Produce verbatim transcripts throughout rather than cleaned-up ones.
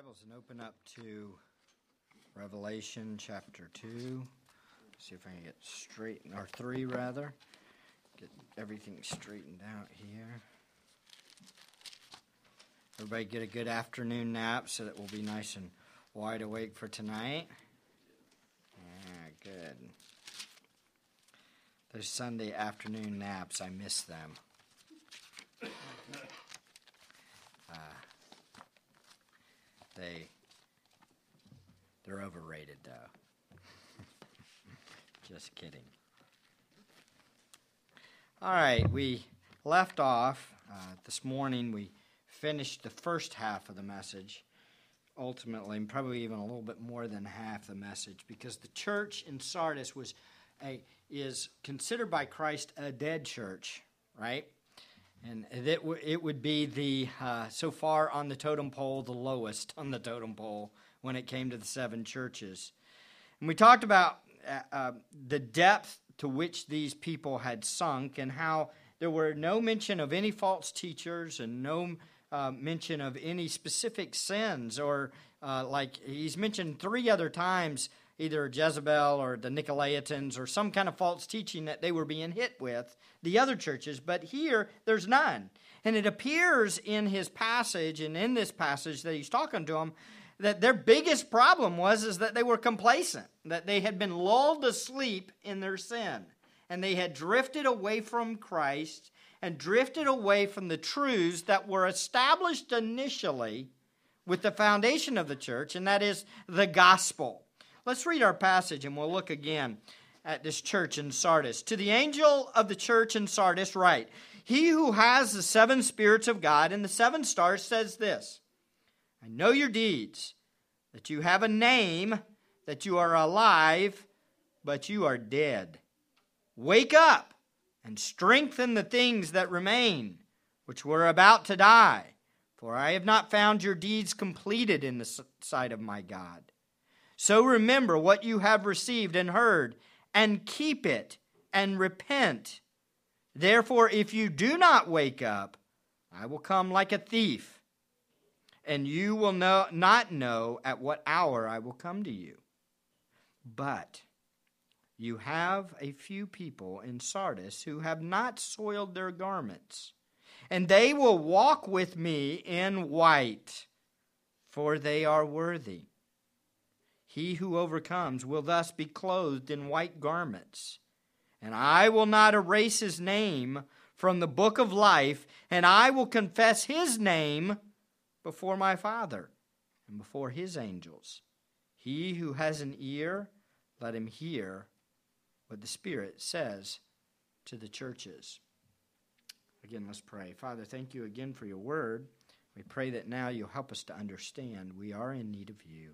Bibles and open up to Revelation chapter two. See if I can get straightened, or three rather. Get everything straightened out here. Everybody get a good afternoon nap so that we'll be nice and wide awake for tonight. Yeah, good. Those Sunday afternoon naps, I miss them. Uh, they, they're overrated, though. Just kidding. All right, we left off uh, this morning. We finished the first half of the message, ultimately, and probably even a little bit more than half the message, because the church in Sardis was a is considered by Christ a dead church, right? And it w- it would be the uh, so far on the totem pole, the lowest on the totem pole when it came to the seven churches. And we talked about uh, uh, the depth to which these people had sunk, and how there were no mention of any false teachers and no uh, mention of any specific sins, or uh, like he's mentioned three other times, either Jezebel or the Nicolaitans or some kind of false teaching that they were being hit with, the other churches, but here there's none. And it appears in his passage and in this passage that he's talking to them that their biggest problem was is that they were complacent, that they had been lulled to sleep in their sin. And they had drifted away from Christ and drifted away from the truths that were established initially with the foundation of the church, and that is the gospel. Let's read our passage, and we'll look again at this church in Sardis. To the angel of the church in Sardis write, "He who has the seven spirits of God and the seven stars says this, I know your deeds, that you have a name, that you are alive, but you are dead. Wake up and strengthen the things that remain, which were about to die, for I have not found your deeds completed in the sight of my God. So remember what you have received and heard, and keep it, and repent. Therefore, if you do not wake up, I will come like a thief, and you will know, not know at what hour I will come to you. But you have a few people in Sardis who have not soiled their garments, and they will walk with me in white, for they are worthy. He who overcomes will thus be clothed in white garments, and I will not erase his name from the book of life, and I will confess his name before my Father and before his angels. He who has an ear, let him hear what the Spirit says to the churches." Again, let's pray. Father, thank you again for your word. We pray that now you'll help us to understand we are in need of you.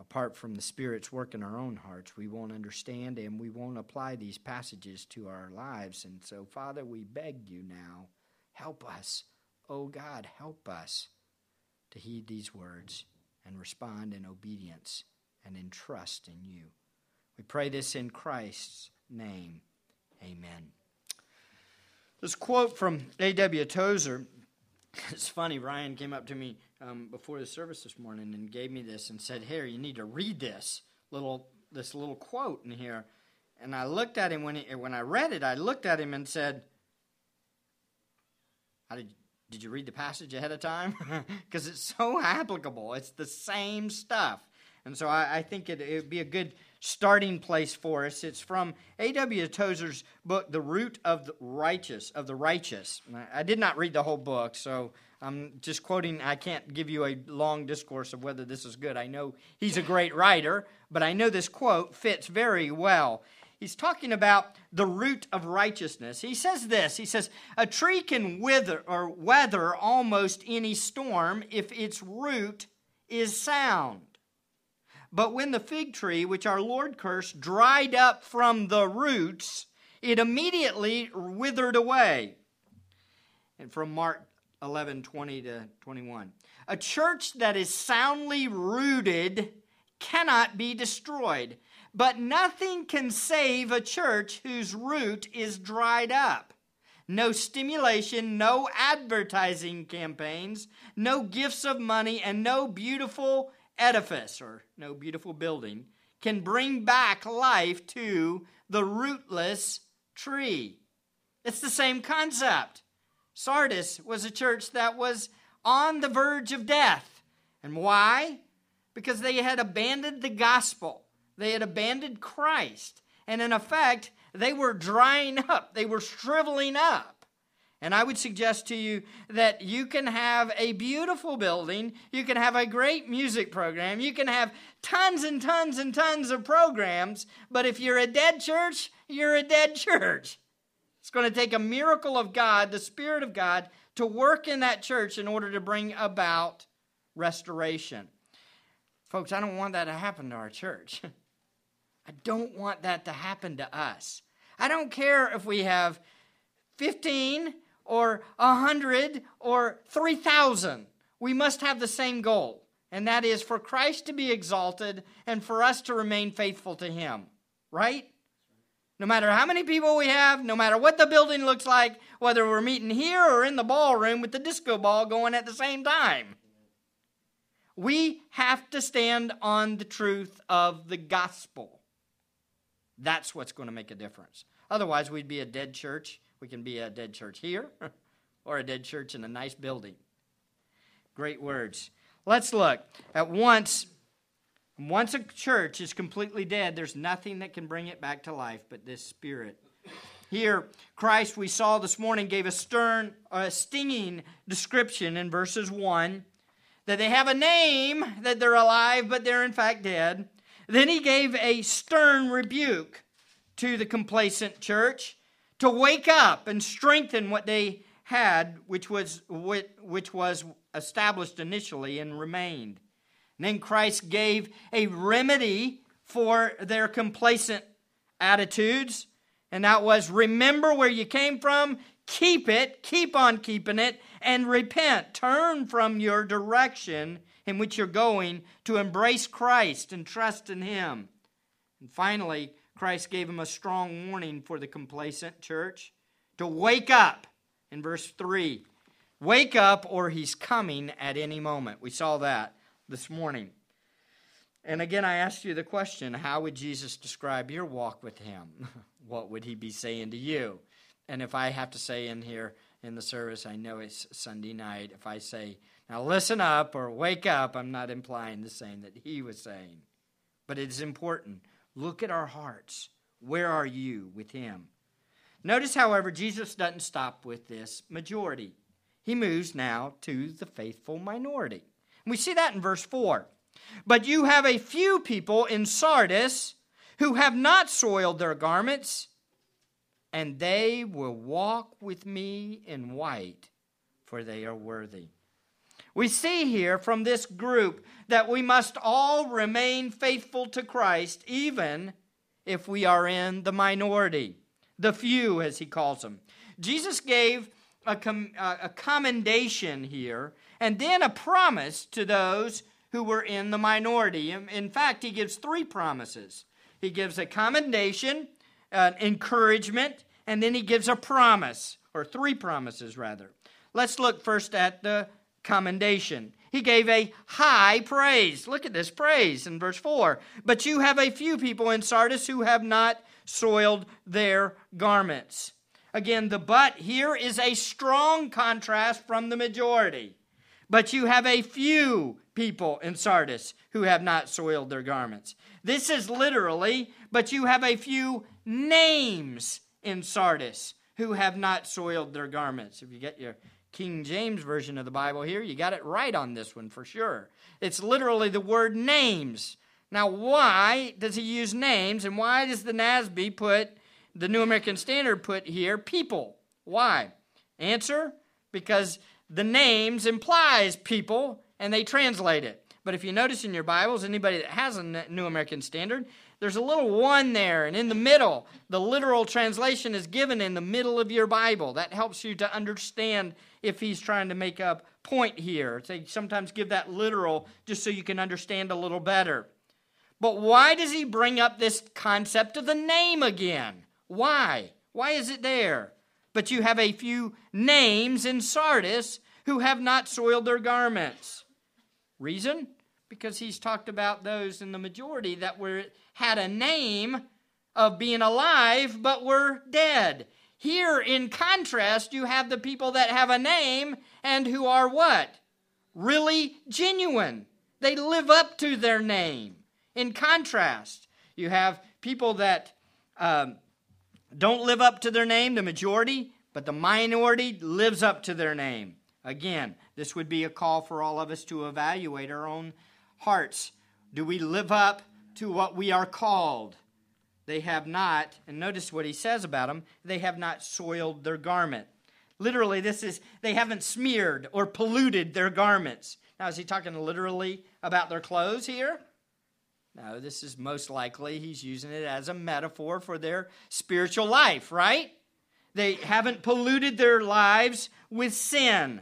Apart from the Spirit's work in our own hearts, we won't understand and we won't apply these passages to our lives. And so, Father, we beg you now, help us. Oh, God, help us to heed these words and respond in obedience and in trust in you. We pray this in Christ's name. Amen. This quote from A W Tozer, it's funny, Ryan came up to me um, before the service this morning and gave me this and said, "Here, you need to read this little this little quote in here." And I looked at him when he, when I read it, I looked at him and said, "How did did you read the passage ahead of time?" Because it's so applicable. It's the same stuff. And so I, I think it would be a good starting place for us. It's from A W Tozer's book, The Root of the Righteous. Of the Righteous. I, I did not read the whole book, so I'm just quoting. I can't give you a long discourse of whether this is good. I know he's a great writer, but I know this quote fits very well. He's talking about the root of righteousness. He says this. He says, "A tree can wither or weather almost any storm if its root is sound. But when the fig tree, which our Lord cursed, dried up from the roots, it immediately withered away." And from Mark eleven twenty to twenty-one. "A church that is soundly rooted cannot be destroyed, but nothing can save a church whose root is dried up. no stimulation, no advertising campaigns, no gifts of money, and no beautiful edifice, or no beautiful building, can bring back life to the rootless tree. It's the same concept. Sardis was a church that was on the verge of death. And why? Because they had abandoned the gospel. They had abandoned Christ. And in effect, they were drying up. They were shriveling up. And I would suggest to you that you can have a beautiful building. You can have a great music program. You can have tons and tons and tons of programs. But if you're a dead church, you're a dead church. It's going to take a miracle of God, the Spirit of God, to work in that church in order to bring about restoration. Folks, I don't want that to happen to our church. I don't want that to happen to us. I don't care if we have fifteen or one hundred or three thousand. We must have the same goal, and that is for Christ to be exalted and for us to remain faithful to Him, right? No matter how many people we have, no matter what the building looks like, whether we're meeting here or in the ballroom with the disco ball going at the same time. We have to stand on the truth of the gospel. That's what's going to make a difference. Otherwise, we'd be a dead church. We can be a dead church here or a dead church in a nice building. Great words. Let's look at once. Once a church is completely dead, there's nothing that can bring it back to life but this Spirit. Here, Christ, we saw this morning, gave a stern, a stinging description in verses one. That they have a name, that they're alive, but they're in fact dead. Then he gave a stern rebuke to the complacent church to wake up and strengthen what they had, which was which was established initially and remained. And then Christ gave a remedy for their complacent attitudes, and that was remember where you came from, keep it, keep on keeping it, and repent. Turn from your direction in which you're going to embrace Christ and trust in Him. And finally, Christ gave him a strong warning for the complacent church to wake up in verse three. Wake up or He's coming at any moment. We saw that this morning. And again, I asked you the question, how would Jesus describe your walk with Him? What would He be saying to you? And if I have to say in here, in the service, I know it's Sunday night. If I say, now listen up or wake up, I'm not implying the same that He was saying. But it's important. Look at our hearts. Where are you with Him? Notice, however, Jesus doesn't stop with this majority. He moves now to the faithful minority. And we see that in verse four. But you have a few people in Sardis who have not soiled their garments, and they will walk with me in white, for they are worthy. We see here from this group that we must all remain faithful to Christ, even if we are in the minority, the few, as He calls them. Jesus gave a, com- a commendation here, and then a promise to those who were in the minority. In fact, He gives three promises. He gives a commendation, an encouragement, and then He gives a promise, or three promises rather. Let's look first at the commendation. He gave a high praise. Look at this praise in verse four. But you have a few people in Sardis who have not soiled their garments. Again, the but here is a strong contrast from the majority. But you have a few people in Sardis who have not soiled their garments. This is literally, but you have a few names in Sardis who have not soiled their garments. If you get your King James Version of the Bible here, you got it right on this one for sure. It's literally the word names. Now, why does he use names, and why does the N A S B put, the New American Standard put here, people? Why? Answer, because the names implies people, and they translate it. But if you notice in your Bibles, anybody that has a New American Standard, there's a little one there, and in the middle, the literal translation is given in the middle of your Bible. That helps you to understand if he's trying to make a point here. They sometimes give that literal just so you can understand a little better. But why does he bring up this concept of the name again? Why? Why is it there? But you have a few names in Sardis who have not soiled their garments. Reason? Because he's talked about those in the majority that were had a name of being alive but were dead. Here, in contrast, you have the people that have a name and who are what? Really genuine. They live up to their name. In contrast, you have people that um, don't live up to their name, the majority, but the minority lives up to their name. Again, this would be a call for all of us to evaluate our own hearts. Do we live up to what we are called? They have not, and notice what he says about them, they have not soiled their garment. Literally, this is, they haven't smeared or polluted their garments. Now, is he talking literally about their clothes here? No, this is most likely he's using it as a metaphor for their spiritual life, right? They haven't polluted their lives with sin.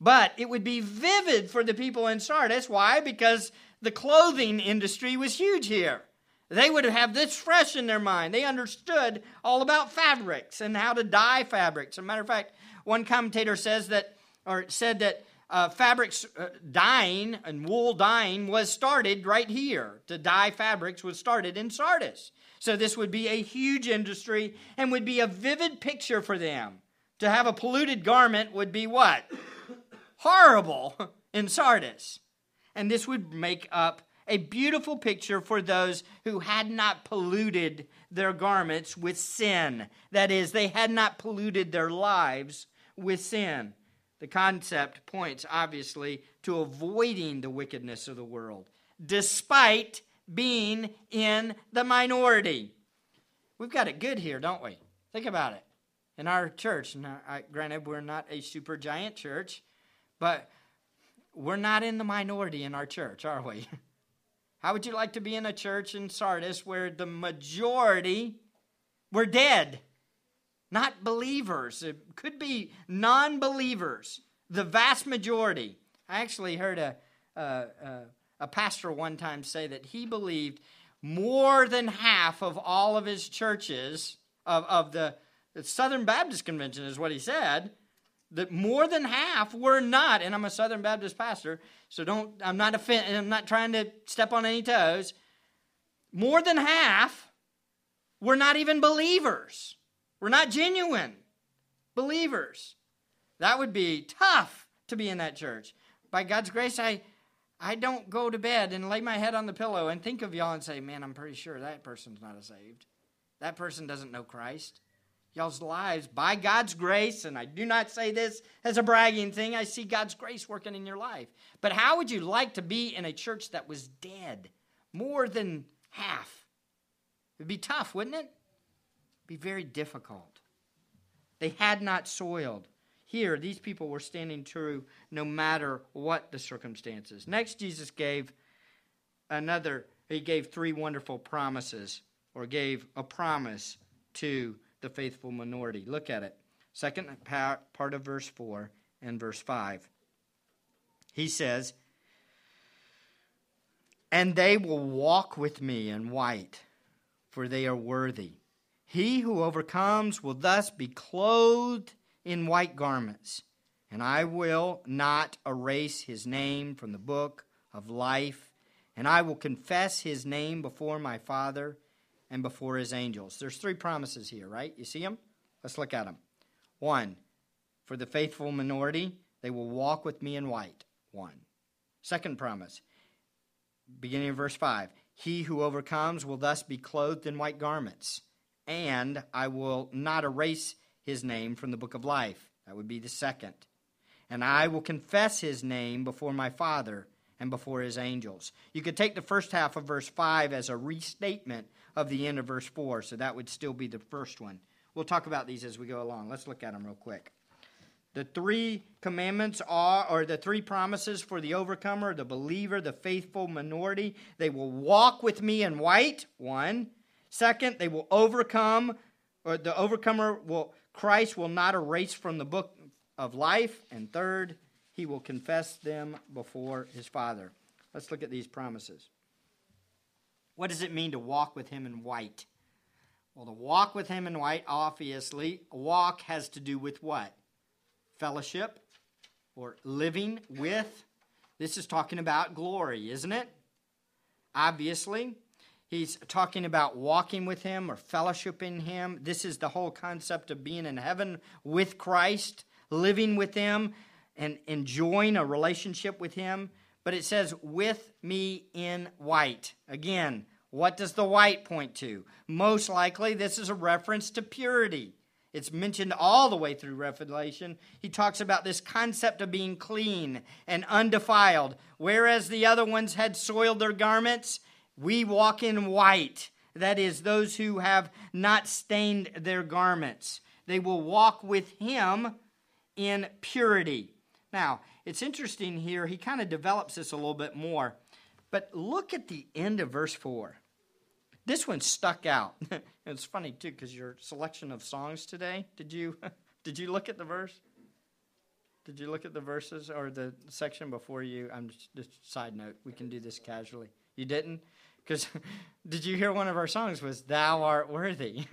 But it would be vivid for the people in Sardis. Why? Because the clothing industry was huge here. They would have this fresh in their mind. They understood all about fabrics and how to dye fabrics. As a matter of fact, one commentator says that, or said that uh, fabrics uh, dyeing and wool dyeing was started right here. To dye fabrics was started in Sardis. So this would be a huge industry and would be a vivid picture for them. To have a polluted garment would be what? Horrible in Sardis. And this would make up a beautiful picture for those who had not polluted their garments with sin. That is, they had not polluted their lives with sin. The concept points, obviously, to avoiding the wickedness of the world, despite being in the minority. We've got it good here, don't we? Think about it. In our church, now, I, granted, we're not a super giant church, but we're not in the minority in our church, are we? How would you like to be in a church in Sardis where the majority were dead? Not believers. It could be non-believers. The vast majority. I actually heard a, a, a pastor one time say that he believed more than half of all of his churches, of, of the, the Southern Baptist Convention is what he said, that more than half were not, and I'm a Southern Baptist pastor, so don't, I'm not offend, I'm not trying to step on any toes. More than half were not even believers. Were not genuine believers. That would be tough to be in that church. By God's grace, I, I don't go to bed and lay my head on the pillow and think of y'all and say, man, I'm pretty sure that person's not saved. That person doesn't know Christ. Y'all's lives, by God's grace, and I do not say this as a bragging thing, I see God's grace working in your life. But how would you like to be in a church that was dead? More than half. It would be tough, wouldn't it? It would be very difficult. They had not soiled. Here, these people were standing true no matter what the circumstances. Next, Jesus gave another, he gave three wonderful promises, or gave a promise to the faithful minority. Look at it. Second part of verse four and verse five. He says, and they will walk with me in white, for they are worthy. He who overcomes will thus be clothed in white garments, and I will not erase his name from the book of life, and I will confess his name before my Father and before his angels. There's three promises here, right? You see them? Let's look at them. One, for the faithful minority, they will walk with me in white. One. Second promise, beginning of verse five. He who overcomes will thus be clothed in white garments, and I will not erase his name from the book of life. That would be the second. And I will confess his name before my Father and before his angels. You could take the first half of verse five as a restatement of the end of verse four, so that would still be the first one. We'll talk about these as we go along. Let's look at them real quick. The three commandments are, or the three promises for the overcomer, the believer, the faithful minority. They will walk with me in white, one. Second, they will overcome, or the overcomer will, Christ will not erase from the book of life. And third, he will confess them before his Father. Let's look at these promises. What does it mean to walk with him in white? Well, to walk with him in white, obviously, walk has to do with what? Fellowship or living with. This is talking about glory, isn't it? Obviously, he's talking about walking with him or fellowshipping him. This is the whole concept of being in heaven with Christ, living with him, and enjoying a relationship with him. But it says, with me in white. Again, what does the white point to? Most likely, this is a reference to purity. It's mentioned all the way through Revelation. He talks about this concept of being clean and undefiled. Whereas the other ones had soiled their garments, we walk in white. That is, those who have not stained their garments. They will walk with him in purity. Now, it's interesting here. He kind of develops this a little bit more. But look at the end of verse four. This one stuck out. It's funny, too, because your selection of songs today, did you did you look at the verse? Did you look at the verses or the section before you? I'm just, just side note. We can do this casually. You didn't? Because did you hear one of our songs was, Thou art worthy.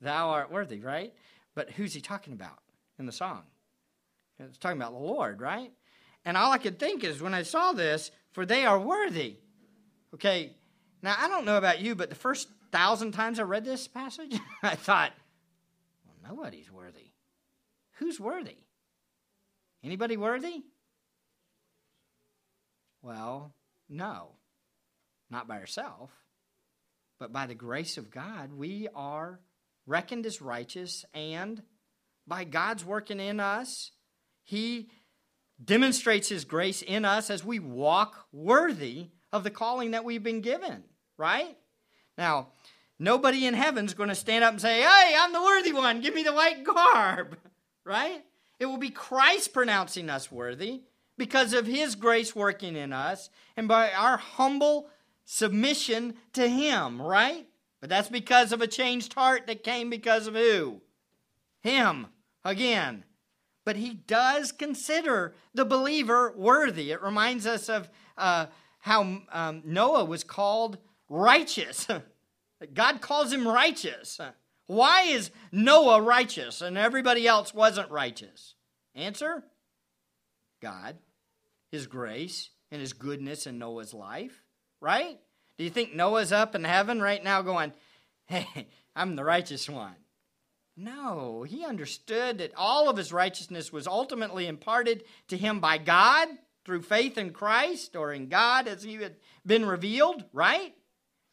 Thou art worthy, right? But who's he talking about in the song? It's talking about the Lord, right? And all I could think is when I saw this, for they are worthy. Okay, now, I don't know about you, but the first thousand times I read this passage, I thought, well, nobody's worthy. Who's worthy? Anybody worthy? Well, no. Not by ourselves, but by the grace of God, we are reckoned as righteous, and by God's working in us, he demonstrates his grace in us as we walk worthy of the calling that we've been given, right? Now, nobody in heaven's going to stand up and say, hey, I'm the worthy one, give me the white garb, right? It will be Christ pronouncing us worthy because of his grace working in us and by our humble submission to him, right? But that's because of a changed heart that came because of who? Him, again. But he does consider the believer worthy. It reminds us of uh, how um, Noah was called righteous. God calls him righteous. Why is Noah righteous and everybody else wasn't righteous? Answer, God, his grace, and his goodness in Noah's life, right? Do you think Noah's up in heaven right now going, hey, I'm the righteous one? No, he understood that all of his righteousness was ultimately imparted to him by God through faith in Christ or in God as he had been revealed, right?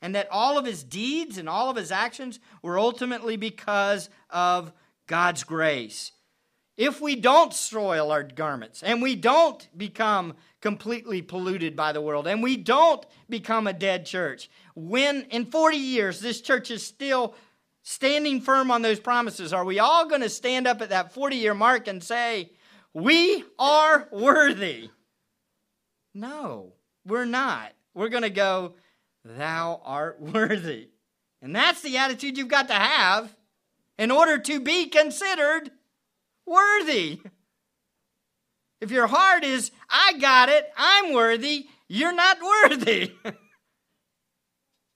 And that all of his deeds and all of his actions were ultimately because of God's grace. If we don't soil our garments and we don't become completely polluted by the world and we don't become a dead church, when in forty years this church is still standing firm on those promises, are we all going to stand up at that forty-year mark and say, we are worthy? No, we're not. We're going to go, thou art worthy. And that's the attitude you've got to have in order to be considered worthy. If your heart is, I got it, I'm worthy, you're not worthy.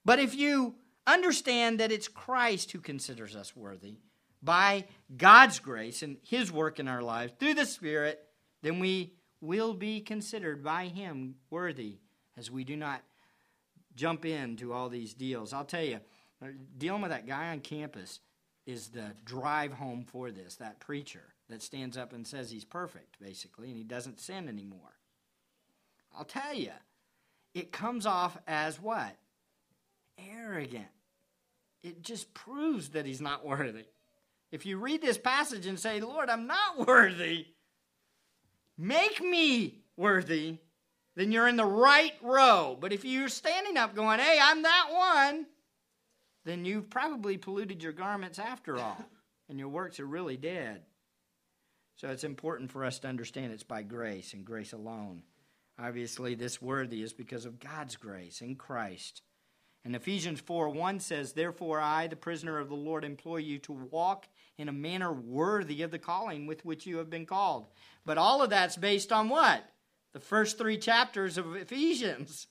But if you understand that it's Christ who considers us worthy by God's grace and his work in our lives through the Spirit, then we will be considered by him worthy as we do not jump into all these deals. I'll tell you, dealing with that guy on campus is the drive home for this, that preacher that stands up and says he's perfect, basically, and he doesn't sin anymore. I'll tell you, it comes off as what? Arrogant. It just proves that he's not worthy. If you read this passage and say, Lord, I'm not worthy, make me worthy, then you're in the right row. But if you're standing up going, hey, I'm that one, then you've probably polluted your garments after all, and your works are really dead. So it's important for us to understand it's by grace and grace alone. Obviously, this worthy is because of God's grace in Christ. And Ephesians four one says, therefore I, the prisoner of the Lord, implore you to walk in a manner worthy of the calling with which you have been called. But all of that's based on what? The first three chapters of Ephesians,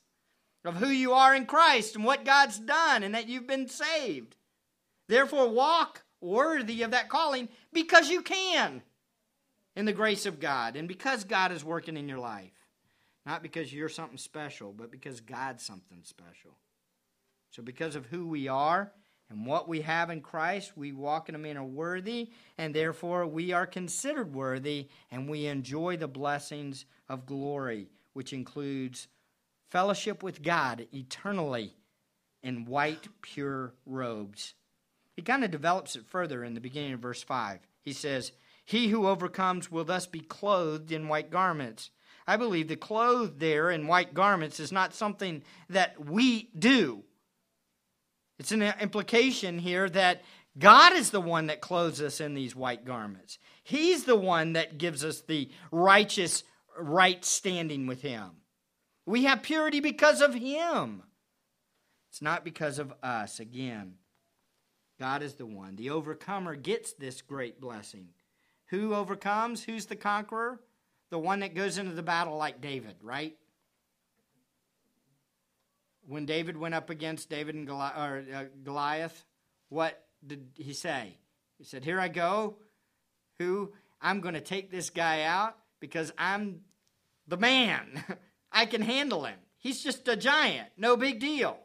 of who you are in Christ and what God's done and that you've been saved. Therefore, walk worthy of that calling because you can in the grace of God and because God is working in your life. Not because you're something special, but because God's something special. So because of who we are and what we have in Christ, we walk in a manner worthy, and therefore we are considered worthy, and we enjoy the blessings of glory, which includes fellowship with God eternally in white, pure robes. He kind of develops it further in the beginning of verse five. He says, "He who overcomes will thus be clothed in white garments." I believe the clothed there in white garments is not something that we do. It's an implication here that God is the one that clothes us in these white garments. He's the one that gives us the righteous right standing with Him. We have purity because of Him. It's not because of us. Again, God is the one. The overcomer gets this great blessing. Who overcomes? Who's the conqueror? The one that goes into the battle like David, right? When David went up against David and Goli- or, uh, Goliath, what did he say? He said, "Here I go. Who? I'm going to take this guy out because I'm the man. I can handle him. He's just a giant. No big deal."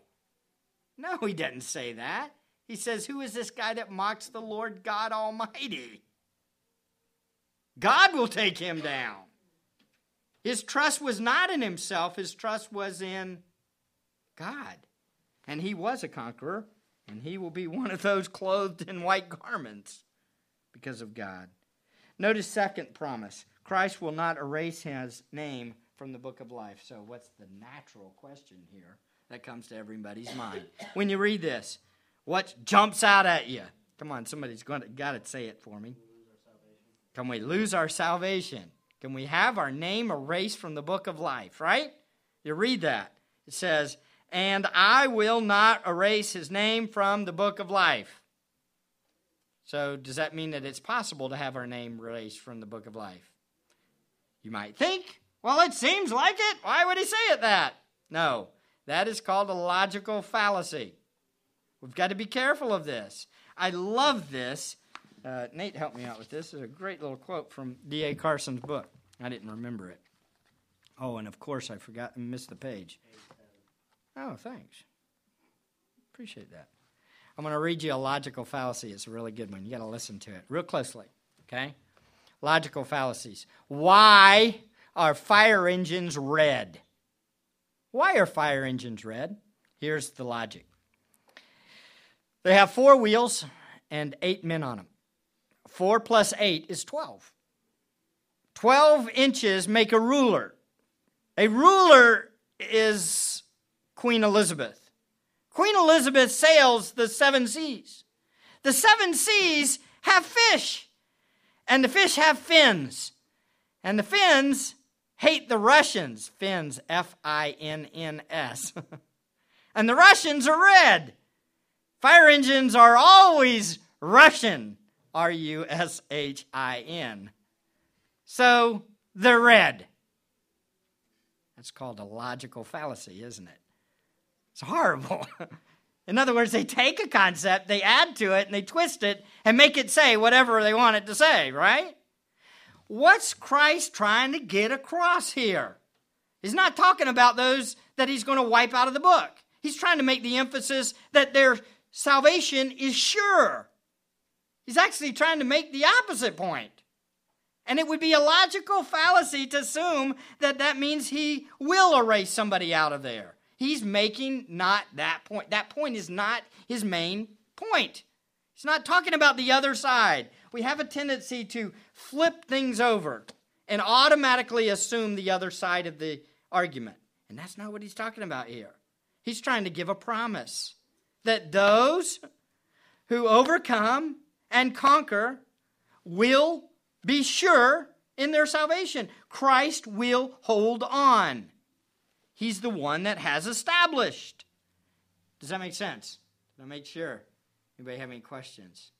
No, he doesn't say that. He says, "Who is this guy that mocks the Lord God Almighty? God will take him down." His trust was not in himself. His trust was in God. And he was a conqueror, and he will be one of those clothed in white garments because of God. Notice second promise. Christ will not erase His name from the book of life. So what's the natural question here that comes to everybody's mind? When you read this, what jumps out at you? Come on, somebody's going to got to say it for me. Can we lose our salvation? Can we have our name erased from the book of life, right? You read that. It says, "And I will not erase His name from the book of life." So does that mean that it's possible to have our name erased from the book of life? You might think, well, it seems like it. Why would He say it that? No, that is called a logical fallacy. We've got to be careful of this. I love this. Uh, Nate helped me out with this. It's a great little quote from D A Carson's book. I didn't remember it. Oh, and of course I forgot and missed the page. Oh, thanks. Appreciate that. I'm going to read you a logical fallacy. It's a really good one. You got to listen to it real closely, okay? Logical fallacies. Why are fire engines red? Why are fire engines red? Here's the logic. They have four wheels and eight men on them. Four plus eight is twelve. Twelve inches make a ruler. A ruler is Queen Elizabeth. Queen Elizabeth sails the seven seas. The seven seas have fish, and the fish have fins. And the Finns hate the Russians. Finns, F I N N S. And the Russians are red. Fire engines are always Russian, R U S H I N. So they're red. That's called a logical fallacy, isn't it? It's horrible. In other words, they take a concept, they add to it, and they twist it and make it say whatever they want it to say, right? What's Christ trying to get across here? He's not talking about those that He's going to wipe out of the book. He's trying to make the emphasis that their salvation is sure. He's actually trying to make the opposite point. And it would be a logical fallacy to assume that that means He will erase somebody out of there. He's making not that point. That point is not His main point. He's not talking about the other side. We have a tendency to flip things over and automatically assume the other side of the argument. And that's not what He's talking about here. He's trying to give a promise that those who overcome and conquer will be sure in their salvation. Christ will hold on. He's the one that has established. Does that make sense? Did I make sure? Anybody have any questions?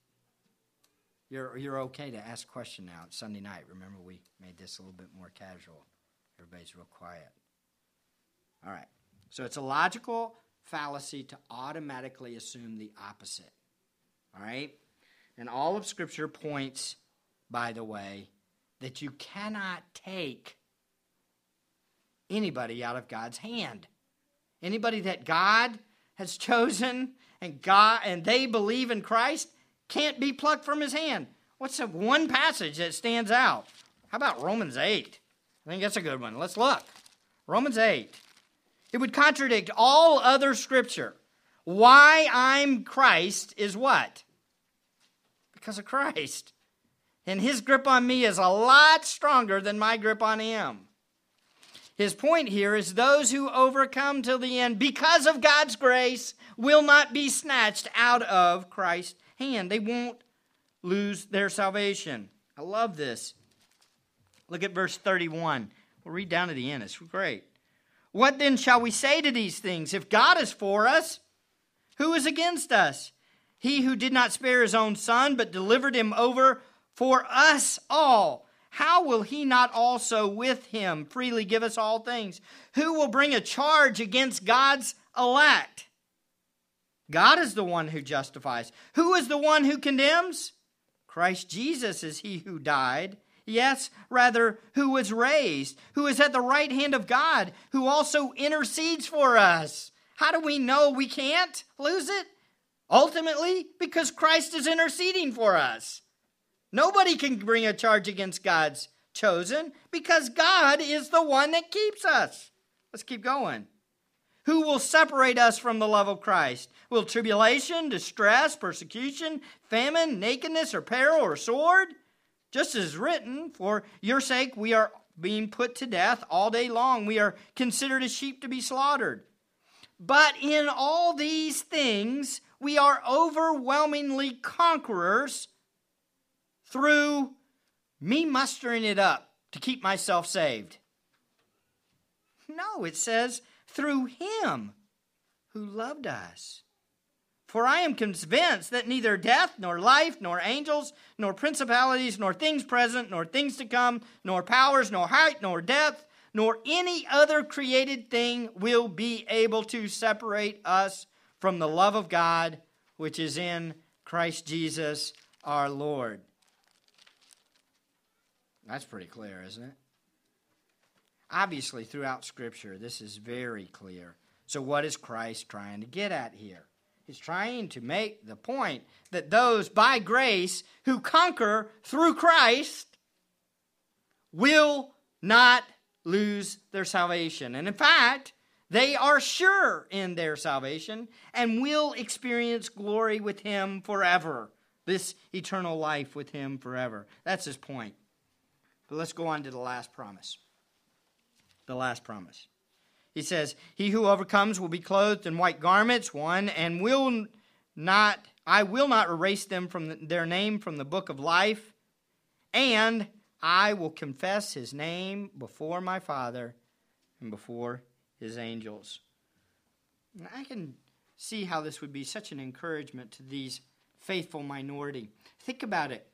You're, you're okay to ask a question now. It's Sunday night. Remember, we made this a little bit more casual. Everybody's real quiet. All right. So it's a logical fallacy to automatically assume the opposite. all right? And all of Scripture points, by the way, that you cannot take anybody out of God's hand. Anybody that God has chosen and God and they believe in Christ can't be plucked from his hand. What's the one passage that stands out? How about Romans eight? I think that's a good one. Let's look. Romans eight. It would contradict all other Scripture. Why I'm Christ is what? Because of Christ. And his grip on me is a lot stronger than my grip on him. His point here is those who overcome till the end because of God's grace will not be snatched out of Christ's hand. They won't lose their salvation. I love this. Look at verse thirty-one. We'll read down to the end. It's great. What then shall we say to these things? If God is for us, who is against us? He who did not spare his own son, but delivered him over for us all, how will he not also with him freely give us all things? Who will bring a charge against God's elect? God is the one who justifies. Who is the one who condemns? Christ Jesus is he who died. Yes, rather, who was raised, who is at the right hand of God, who also intercedes for us. How do we know we can't lose it? Ultimately, because Christ is interceding for us. Nobody can bring a charge against God's chosen because God is the one that keeps us. Let's keep going. Who will separate us from the love of Christ? Will tribulation, distress, persecution, famine, nakedness, or peril, or sword? Just as written, for your sake we are being put to death all day long. We are considered as sheep to be slaughtered. But in all these things we are overwhelmingly conquerors through me mustering it up to keep myself saved. No, it says, through him who loved us. For I am convinced that neither death, nor life, nor angels, nor principalities, nor things present, nor things to come, nor powers, nor height, nor depth, nor any other created thing will be able to separate us from the love of God, which is in Christ Jesus our Lord. That's pretty clear, isn't it? Obviously, throughout Scripture, this is very clear. So what is Christ trying to get at here? He's trying to make the point that those by grace who conquer through Christ will not lose their salvation. And in fact, they are sure in their salvation and will experience glory with him forever, this eternal life with him forever. That's his point. But let's go on to the last promise. The last promise. He says, he who overcomes will be clothed in white garments, one, and will not, I will not erase them from the, their name from the book of life, and I will confess his name before my Father and before his angels. And I can see how this would be such an encouragement to these faithful minority. Think about it.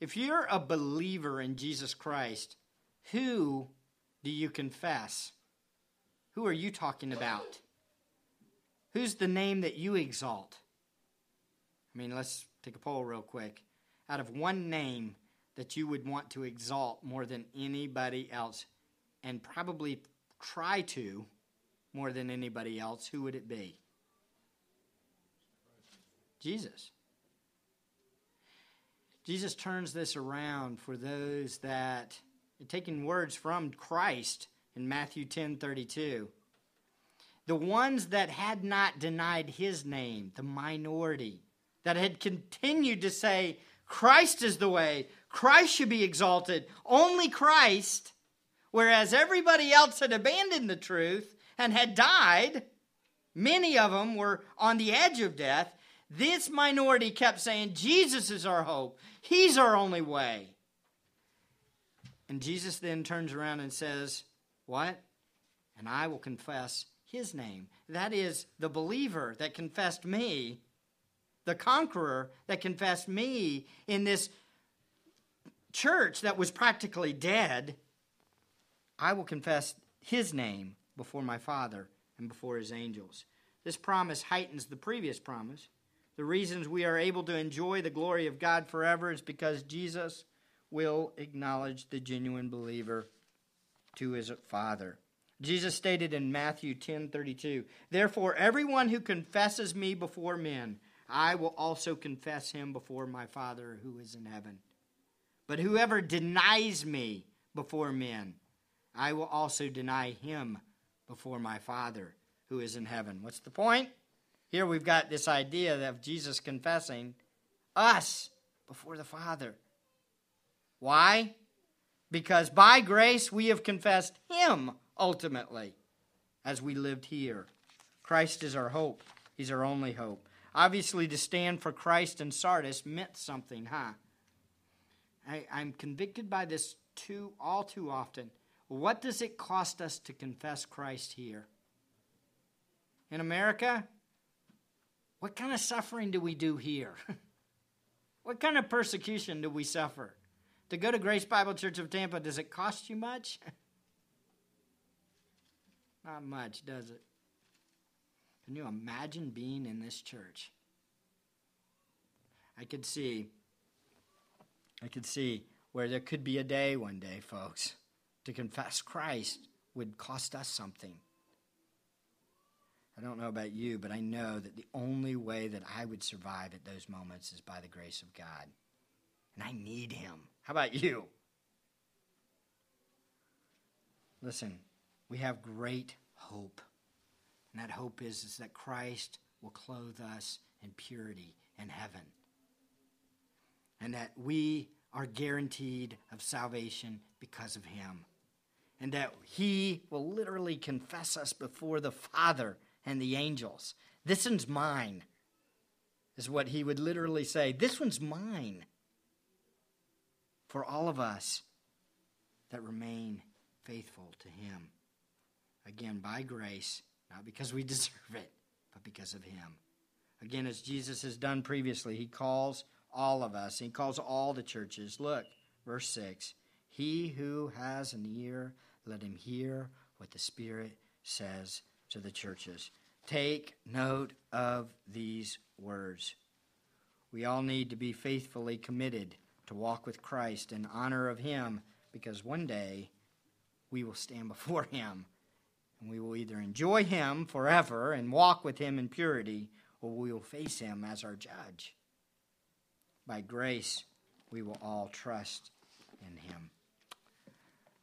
If you're a believer in Jesus Christ, who do you confess? Who are you talking about? Who's the name that you exalt? I mean, let's take a poll real quick. Out of one name that you would want to exalt more than anybody else, and probably try to more than anybody else, who would it be? Jesus. Jesus turns this around for those that, taking words from Christ in Matthew ten thirty-two, the ones that had not denied his name, the minority, that had continued to say, Christ is the way, Christ should be exalted, only Christ, whereas everybody else had abandoned the truth and had died, many of them were on the edge of death. This minority kept saying, Jesus is our hope. He's our only way. And Jesus then turns around and says, what? And I will confess his name. That is the believer that confessed me, the conqueror that confessed me in this church that was practically dead. I will confess his name before my Father and before his angels. This promise heightens the previous promise. The reasons we are able to enjoy the glory of God forever is because Jesus will acknowledge the genuine believer to his Father. Jesus stated in Matthew ten thirty-two, "Therefore everyone who confesses me before men, I will also confess him before my Father who is in heaven. But whoever denies me before men, I will also deny him before my Father who is in heaven." What's the point? Here we've got this idea of Jesus confessing us before the Father. Why? Because by grace we have confessed him ultimately as we lived here. Christ is our hope. He's our only hope. Obviously, to stand for Christ in Sardis meant something, huh? I, I'm convicted by this too all too often. What does it cost us to confess Christ here? In America, what kind of suffering do we do here? What kind of persecution do we suffer? To go to Grace Bible Church of Tampa, does it cost you much? Not much, does it? Can you imagine being in this church? I could see, I could see where there could be a day one day, folks, to confess Christ would cost us something. I don't know about you, but I know that the only way that I would survive at those moments is by the grace of God. And I need him. How about you? Listen, we have great hope. And that hope is, is that Christ will clothe us in purity in heaven. And that we are guaranteed of salvation because of him. And that he will literally confess us before the Father and the angels. "This one's mine," is what he would literally say. "This one's mine," for all of us that remain faithful to him. Again, by grace, not because we deserve it, but because of him. Again, as Jesus has done previously, he calls all of us, he calls all the churches. Look, verse six, "He who has an ear, let him hear what the Spirit says to the churches." Take note of these words. We all need to be faithfully committed to walk with Christ in honor of him, because one day we will stand before him, and we will either enjoy him forever and walk with him in purity, or we will face him as our judge. By grace, we will all trust in him.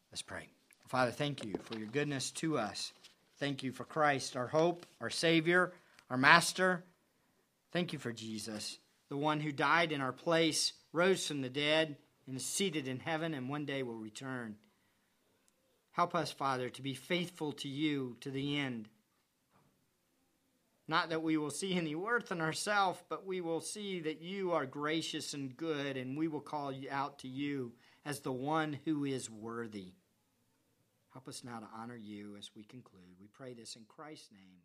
Let's pray. Father, thank you for your goodness to us. Thank you for Christ, our hope, our Savior, our Master. Thank you for Jesus, the one who died in our place, rose from the dead, and is seated in heaven, and one day will return. Help us, Father, to be faithful to you to the end. Not that we will see any worth in ourselves, but we will see that you are gracious and good, and we will call out to you as the one who is worthy. Help us now to honor you as we conclude. We pray this in Christ's name.